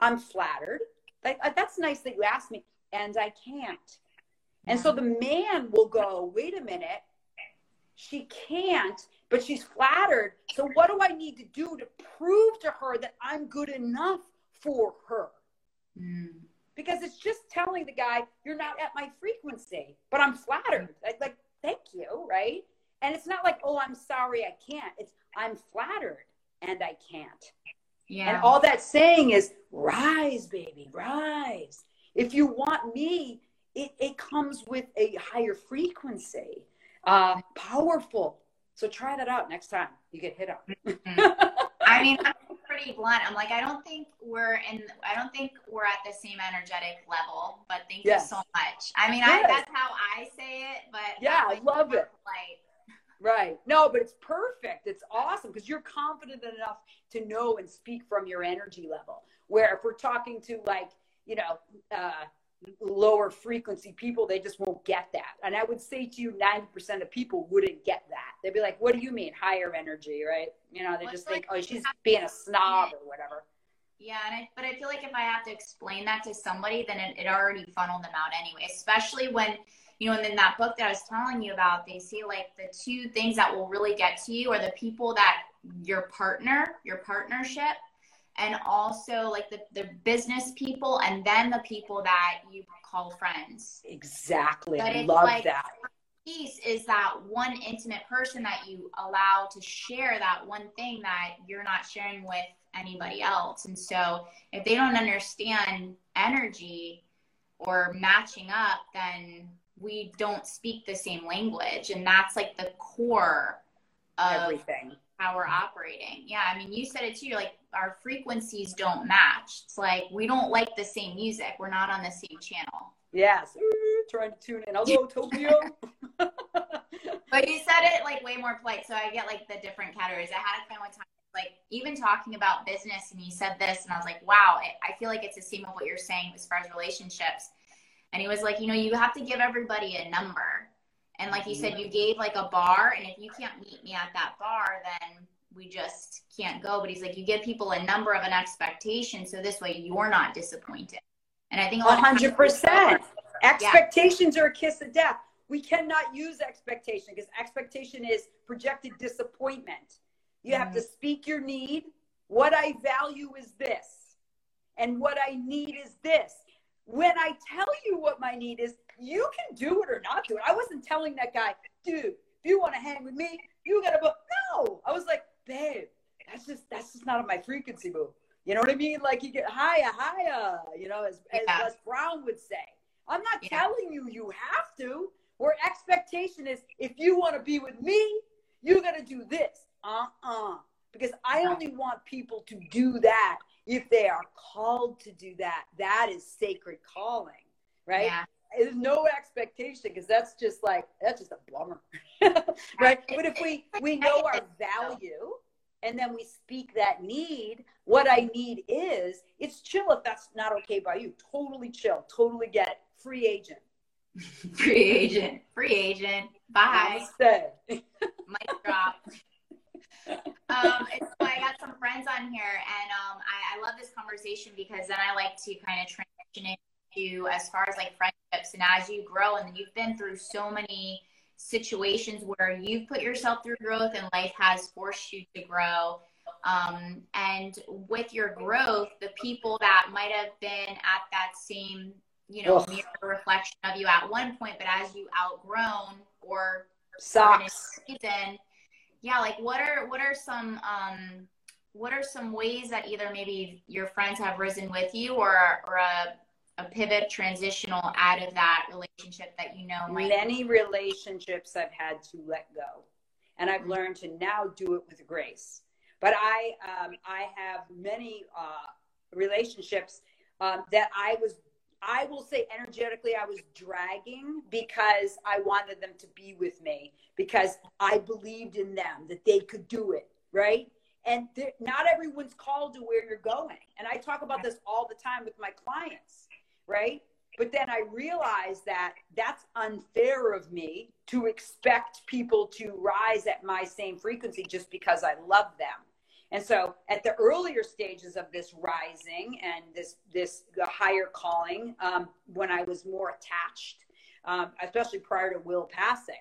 I'm flattered. Like, that's nice that you asked me, and I can't. And so the man will go, wait a minute, she can't, but she's flattered. So what do I need to do to prove to her that I'm good enough for her? Mm. Because it's just telling the guy, you're not at my frequency, but I'm flattered. Like, like, thank you, right? And it's not like, oh, I'm sorry, I can't. It's, I'm flattered and I can't. Yeah. And all that's saying is, rise, baby, rise. If you want me, it, it comes with a higher frequency. Uh, powerful. So try that out next time you get hit up. I mean, I'm pretty blunt. I'm like, I don't think we're in, I don't think we're at the same energetic level, but thank yes. you so much. I mean, yes. I, that's how I say it, but. Yeah, I love it. Like, right. No, but it's perfect. It's awesome because you're confident enough to know and speak from your energy level. Where if we're talking to, like, you know, uh, lower frequency people, they just won't get that. And I would say to you, ninety percent of people wouldn't get that. They'd be like, what do you mean higher energy, right? You know, they just like, think, oh, she's being a snob or whatever. Yeah, and I, but I feel like if I have to explain that to somebody, then it, it already funneled them out anyway, especially when, you know, and then that book that I was telling you about, they say like the two things that will really get to you are the people that your partner, your partnership, and also like the, the business people, and then the people that you call friends. Exactly. I love like, that. Piece is that one intimate person that you allow to share that one thing that you're not sharing with anybody else. And so if they don't understand energy or matching up, then we don't speak the same language. And that's like the core of everything. How we're operating. Yeah. I mean, you said it too. You're like, our frequencies don't match. It's like, we don't like the same music. We're not on the same channel. Yes. Ooh, trying to tune in. Hello, Tokyo. But you said it like way more polite. So I get like the different categories. I had a friend one time, like even talking about business, and he said this and I was like, wow, I feel like it's the same of what you're saying as far as relationships. And he was like, you know, you have to give everybody a number. And like you said, you gave like a bar, and if you can't meet me at that bar, then we just can't go. But he's like, you give people a number of an expectation, so this way you're not disappointed. And I think a hundred percent expectations yeah. are a kiss of death. We cannot use expectation because expectation is projected disappointment. You mm-hmm. have to speak your need. What I value is this, and what I need is this. When I tell you what my need is, you can do it or not do it. I wasn't telling that guy, dude, if you want to hang with me, you got to book. No, I was like, babe, that's just, that's just not on my frequency, boo. You know what I mean? Like you get higher, higher, you know, as, yeah. as Les Brown would say. I'm not yeah. telling you, you have to. Where expectation is, if you want to be with me, you got to do this. Uh-uh. Because I only want people to do that if they are called to do that. That is sacred calling, right? Yeah. There's no expectation because that's just like, that's just a bummer, right? But if we, we know our value and then we speak that need, what I need is, it's chill if that's not okay by you. Totally chill. Totally get it. Free agent. Free agent. Free agent. Bye. Mic drop. Um, it's my I got some friends on here, and um, I, I love this conversation because then I like to kind of transition into as far as like friendships. And as you grow, and you've been through so many situations where you've put yourself through growth, and life has forced you to grow. Um, and with your growth, the people that might have been at that same, you know, Ugh. mirror reflection of you at one point, but as you outgrown or socks. Season, yeah, like what are what are some um, what are some ways that either maybe your friends have risen with you, or or a a pivot transitional out of that relationship that you know might many relationships I've had to let go, and I've mm-hmm. learned to now do it with grace. But I um, I have many uh, relationships um, that I was, I will say energetically, I was dragging because I wanted them to be with me, because I believed in them that they could do it, right? And not everyone's called to where you're going. And I talk about this all the time with my clients, right? But then I realized that that's unfair of me to expect people to rise at my same frequency just because I love them. And so at the earlier stages of this rising and this, this the higher calling, um, when I was more attached, um, especially prior to Will passing,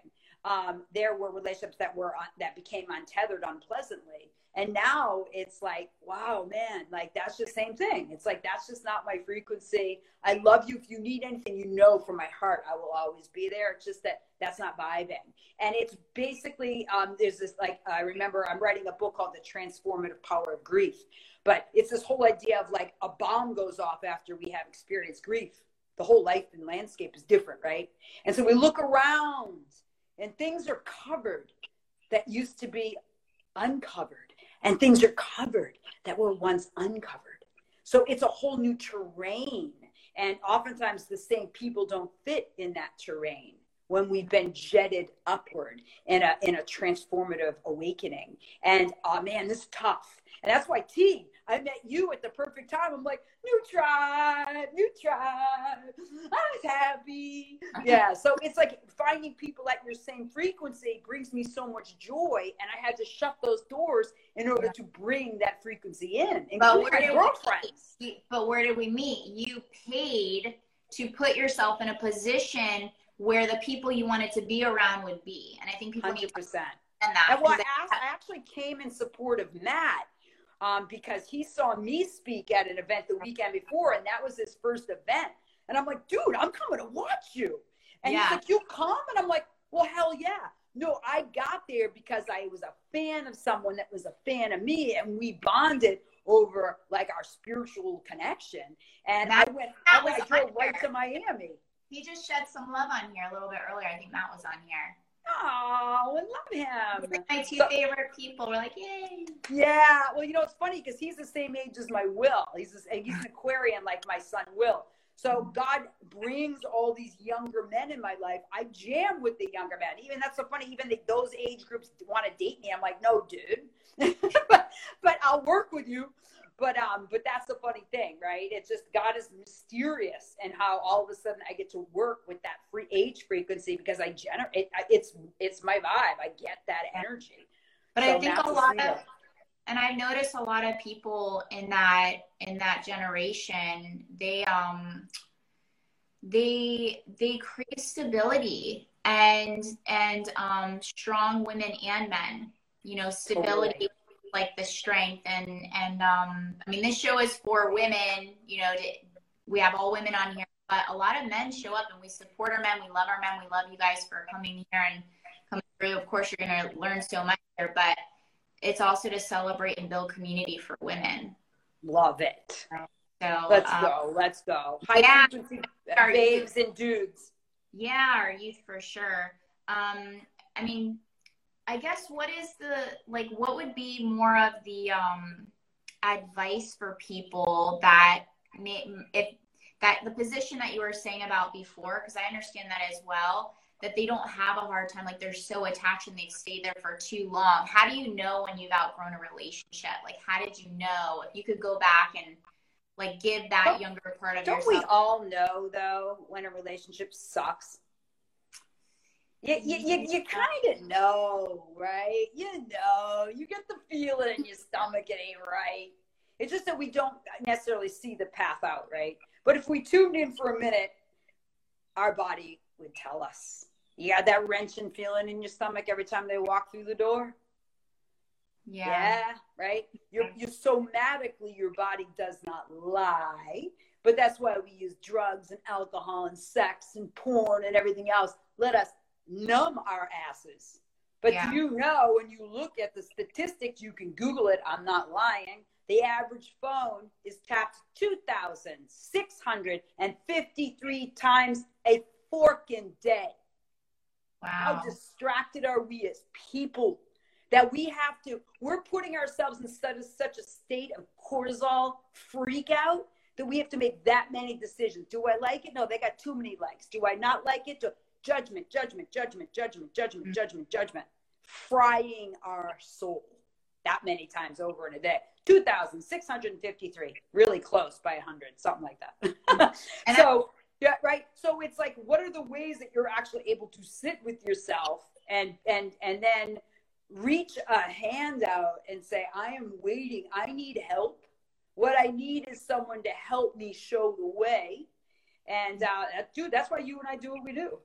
um, there were relationships that were on, that became untethered unpleasantly. And now it's like, wow, man, like that's the same thing. It's like, that's just not my frequency. I love you. If you need anything, you know, from my heart, I will always be there. It's just that that's not vibing. And it's basically, um, there's this, like, I remember I'm writing a book called The Transformative Power of Grief, but it's this whole idea of like a bomb goes off after we have experienced grief. The whole life and landscape is different, right? And so we look around and things are covered that used to be uncovered. And things are covered that were once uncovered. So it's a whole new terrain. And oftentimes the same people don't fit in that terrain when we've been jetted upward in a, in a transformative awakening. And, oh man, this is tough. And that's why, T, I met you at the perfect time. I'm like, new tribe, new tribe. I was happy. Yeah, so it's like finding people at your same frequency brings me so much joy. And I had to shut those doors in order to bring that frequency in. But where, did we, but where did we meet? You paid to put yourself in a position where the people you wanted to be around would be. And I think people one hundred percent. Need to understand that. And well, I, asked, I actually came in support of Matt. Um, because he saw me speak at an event the weekend before, and that was his first event. And I'm like, dude, I'm coming to watch you. And yeah. he's like, you come? And I'm like, well, hell yeah. No, I got there because I was a fan of someone that was a fan of me, and we bonded over like our spiritual connection. And that, I went, I, went I drove right to Miami. He just shed some love on here a little bit earlier. I think Matt was on here. Oh, I love him. He's like my two so, favorite people. We're like, yay. Yeah. Well, you know, it's funny because he's the same age as my Will. He's this, he's an Aquarian like my son Will. So God brings all these younger men in my life. I jam with the younger men. Even that's so funny. Even the, those age groups want to date me. I'm like, no, dude. but, but I'll work with you. But um, but that's the funny thing, right? It's just God is mysterious, and how all of a sudden I get to work with that free age frequency because I generate it, it's it's my vibe. I get that energy. But so I think a lot of, and I've noticed a lot of people in that in that generation, they um, they they create stability and and um strong women and men, you know, stability. Totally. Like the strength and, and, um, I mean, this show is for women, you know, to, we have all women on here, but a lot of men show up and we support our men. We love our men. We love you guys for coming here and coming through. Of course, you're going to learn so much here, but it's also to celebrate and build community for women. Love it. So let's um, go. Let's go. High yeah, frequency babes and dudes. Yeah. Our youth for sure. Um, I mean, I guess what is the, like, what would be more of the um, advice for people that may, if that the position that you were saying about before, because I understand that as well, that they don't have a hard time, like they're so attached and they've stayed there for too long. How do you know when you've outgrown a relationship? Like, how did you know if you could go back and like give that don't, younger part of don't yourself? Don't we all know though, when a relationship sucks? You, you, you, you kind of know, right? You know, you get the feeling in your stomach it ain't right. It's just that we don't necessarily see the path out, right? But if we tuned in for a minute, our body would tell us. You got that wrenching feeling in your stomach every time they walk through the door? Yeah. Yeah, right? You're, you're somatically, your body does not lie. But that's why we use drugs and alcohol and sex and porn and everything else. Let us numb our asses. But yeah. You know, when you look at the statistics, you can Google it. I'm not lying. The average phone is tapped two thousand six hundred fifty-three times a forking day. Wow. How distracted are we as people that we have to, we're putting ourselves in such a state of cortisol freak out that we have to make that many decisions. Do I like it? No, they got too many likes. Do I not like it? Do, judgment, judgment, judgment, judgment, judgment, mm-hmm. judgment, judgment. Frying our soul that many times over in a day. two thousand six hundred fifty-three, really close by one hundred, something like that. And so, yeah, right. So it's like, what are the ways that you're actually able to sit with yourself and and and then reach a hand out and say, I am waiting. I need help. What I need is someone to help me show the way. And uh, dude, that's why you and I do what we do.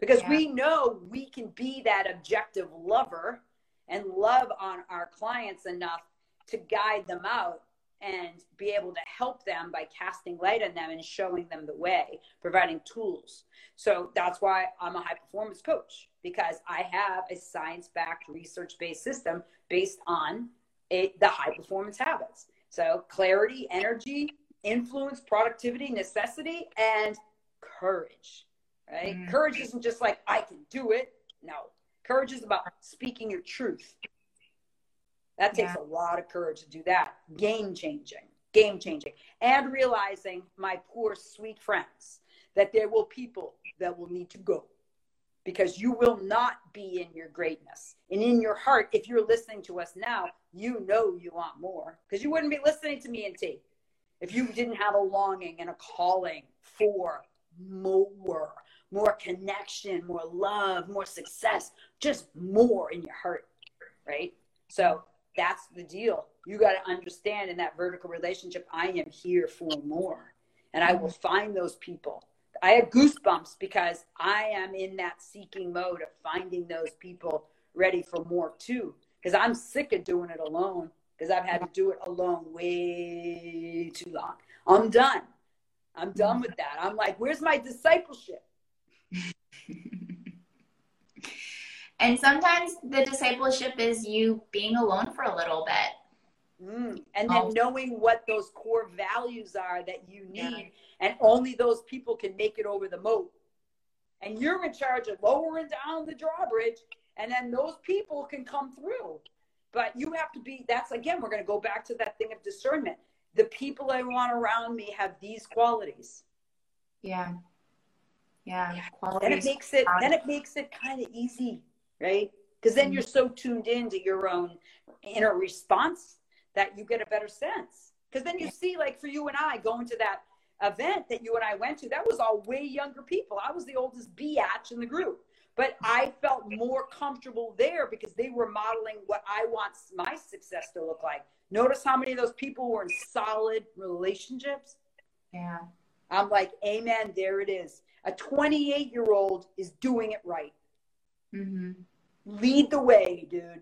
Because yeah. we know we can be that objective lover and love on our clients enough to guide them out and be able to help them by casting light on them and showing them the way, providing tools. So that's why I'm a high performance coach, because I have a science-backed, research-based system based on it, the high performance habits. So clarity, energy, influence, productivity, necessity, and courage, right? Mm-hmm. Courage isn't just like, I can do it. No, courage is about speaking your truth. That takes yeah. a lot of courage to do that. Game changing, game changing. And realizing, my poor sweet friends, that there will people that will need to go, because you will not be in your greatness. And in your heart, if you're listening to us now, you know you want more, because you wouldn't be listening to me and T if you didn't have a longing and a calling for more, more connection, more love, more success, just more in your heart, right? So that's the deal. You got to understand, in that vertical relationship, I am here for more, and I will find those people. I have goosebumps because I am in that seeking mode of finding those people ready for more too, because I'm sick of doing it alone, because I've had to do it alone way too long. I'm done. I'm done with that. I'm like, where's my discipleship? And sometimes the discipleship is you being alone for a little bit. Mm. And then oh. knowing what those core values are that you need. Yeah. And only those people can make it over the moat. And you're in charge of lowering down the drawbridge. And then those people can come through. But you have to be, that's again, we're going to go back to that thing of discernment. The people I want around me have these qualities. Yeah. Yeah. yeah. Qualities. Then it makes it, then it makes it kind of easy. Right? Because then you're so tuned into your own inner response that you get a better sense. Because then you see, like for you and I, going to that event that you and I went to, that was all way younger people. I was the oldest biatch in the group. But I felt more comfortable there because they were modeling what I want my success to look like. Notice how many of those people were in solid relationships? Yeah. I'm like, amen, there it is. A twenty-eight-year-old is doing it right. Mm-hmm. Lead the way, dude.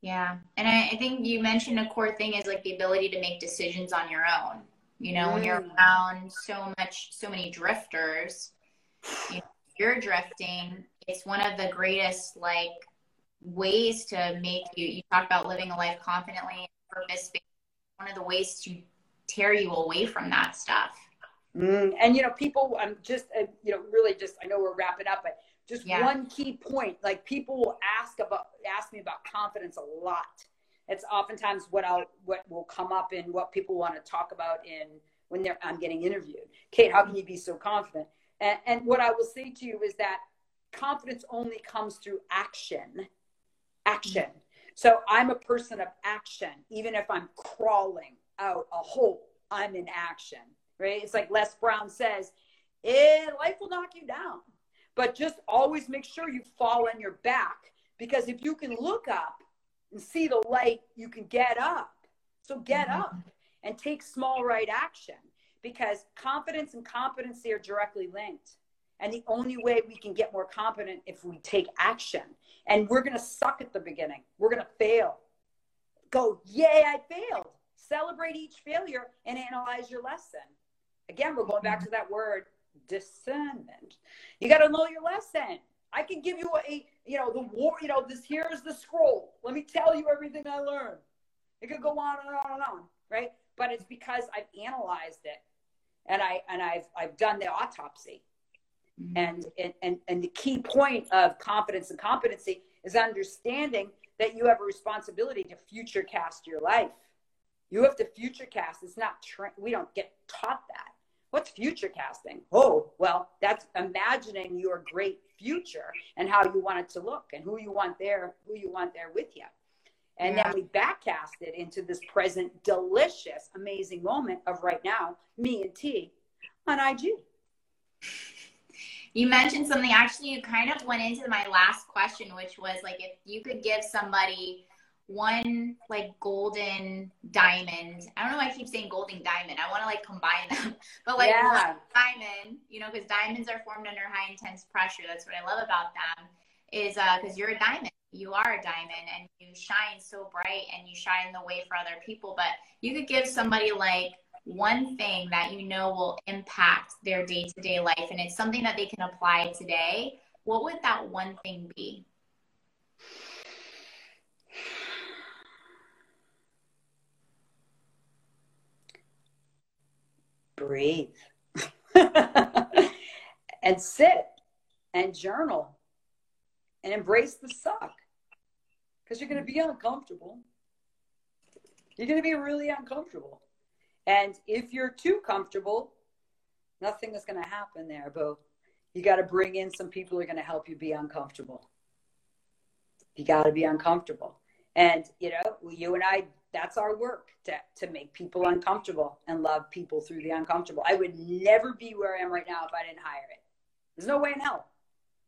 Yeah. And I, I think you mentioned a core thing is like the ability to make decisions on your own. You know, mm. when you're around so much, so many drifters, you know, you're drifting. It's one of the greatest like ways to make you, you talk about living a life confidently and purpose. One of the ways to tear you away from that stuff. Mm. And, you know, people, I'm just, uh, you know, really just, I know we're wrapping up, but Just yeah. one key point, like people will ask about, ask me about confidence a lot. It's oftentimes what I'll, what will come up in what people want to talk about in when they're, I'm getting interviewed. Kate, how can you be so confident? And, and what I will say to you is that confidence only comes through action, action. So I'm a person of action. Even if I'm crawling out a hole, I'm in action, right? It's like Les Brown says, eh, life will knock you down. But just always make sure you fall on your back, because if you can look up and see the light, you can get up. So get mm-hmm. up and take small right action, because confidence and competency are directly linked. And the only way we can get more competent if we take action. And we're going to suck at the beginning. We're going to fail. Go, yay, I failed. Celebrate each failure and analyze your lesson. Again, we're going back to that word, discernment. You got to know your lesson. I can give you a, you know, the war, you know, this, here's the scroll. Let me tell you everything I learned. It could go on and on and on, right? But it's because I've analyzed it, and I, and I've, I've done the autopsy. Mm-hmm. And, and, and, and the key point of confidence and competency is understanding that you have a responsibility to future cast your life. You have to future cast. It's not, tra- we don't get taught that. What's future casting? Oh, well, that's imagining your great future and how you want it to look and who you want there, who you want there with you. And yeah. then we backcast it into this present, delicious, amazing moment of right now, me and T on I G. You mentioned something, actually, you kind of went into my last question, which was like, if you could give somebody one like golden diamond, I don't know why I keep saying golden diamond, I want to like combine them, but like yeah. diamond, you know, because diamonds are formed under high intense pressure. That's what I love about them, is uh because you're a diamond, you are a diamond, and you shine so bright and you shine the way for other people. But you could give somebody like one thing that you know will impact their day-to-day life, and it's something that they can apply today, what would that one thing be? Breathe and sit and journal and embrace the suck, because you're going to be uncomfortable. You're going to be really uncomfortable. And if you're too comfortable, nothing is going to happen there, boo. You got to bring in some people who are going to help you be uncomfortable. You got to be uncomfortable. And, you know, you and I, that's our work, to, to make people uncomfortable and love people through the uncomfortable. I would never be where I am right now if I didn't hire it. There's no way in hell.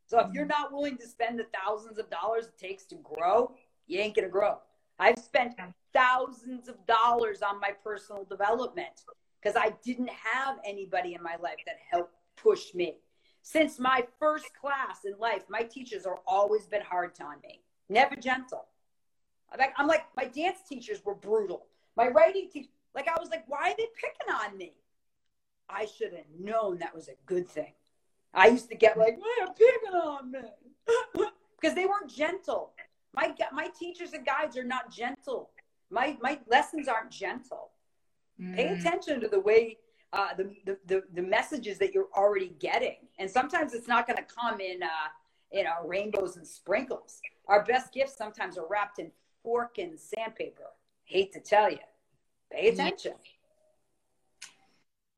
So if you're not willing to spend the thousands of dollars it takes to grow, you ain't going to grow. I've spent thousands of dollars on my personal development because I didn't have anybody in my life that helped push me. Since my first class in life, my teachers have always been hard on me, never gentle. I'm like, my dance teachers were brutal. My writing teacher, like, I was like, why are they picking on me? I should have known that was a good thing. I used to get like, why are they picking on me? Because they weren't gentle. My my teachers and guides are not gentle. My my lessons aren't gentle. Mm. Pay attention to the way, uh, the, the, the, the messages that you're already getting. And sometimes it's not going to come in, uh, you know, rainbows and sprinkles. Our best gifts sometimes are wrapped in fork and sandpaper. Hate to tell you. Pay attention.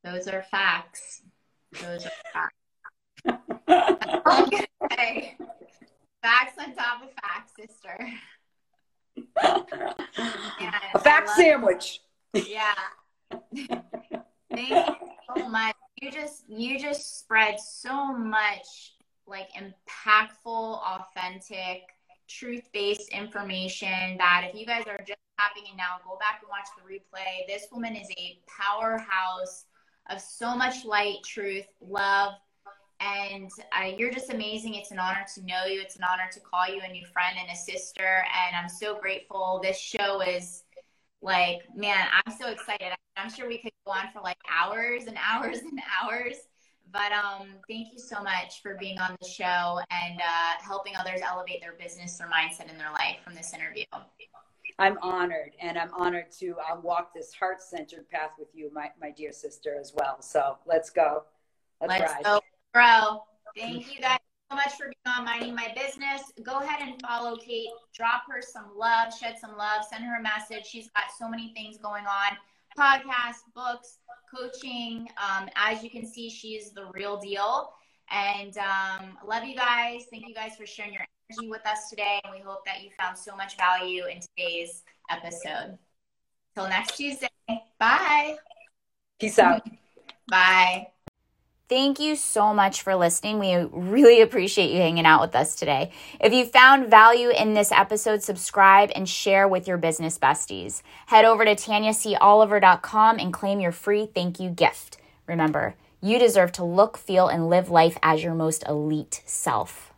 Those are facts. Those are facts. That's all I'm gonna say. Facts on top of facts, sister. Yeah, a fact sandwich. It. Yeah. Thank you so much. You just you just spread so much like impactful, authentic, truth-based information that if you guys are just tapping in now, go back and watch the replay. This woman is a powerhouse of so much light, truth, love, and uh, you're just amazing. It's an honor to know you. It's an honor to call you a new friend and a sister, and I'm so grateful. This show is like, man, I'm so excited. I'm sure we could go on for like hours and hours and hours. But um, thank you so much for being on the show and uh, helping others elevate their business, their mindset, and their life from this interview. I'm honored, and I'm honored to uh, walk this heart-centered path with you, my, my dear sister, as well. So let's go. Let's, let's go, bro. Thank you guys so much for being on Minding My Business. Go ahead and follow Kate. Drop her some love. Shed some love. Send her a message. She's got so many things going on. Podcasts, books, coaching. Um, as you can see, she's the real deal. And um, love you guys. Thank you guys for sharing your energy with us today. And we hope that you found so much value in today's episode. Till next Tuesday. Bye. Peace out. Bye. Thank you so much for listening. We really appreciate you hanging out with us today. If you found value in this episode, subscribe and share with your business besties. Head over to tanya c oliver dot com and claim your free thank you gift. Remember, you deserve to look, feel, and live life as your most elite self.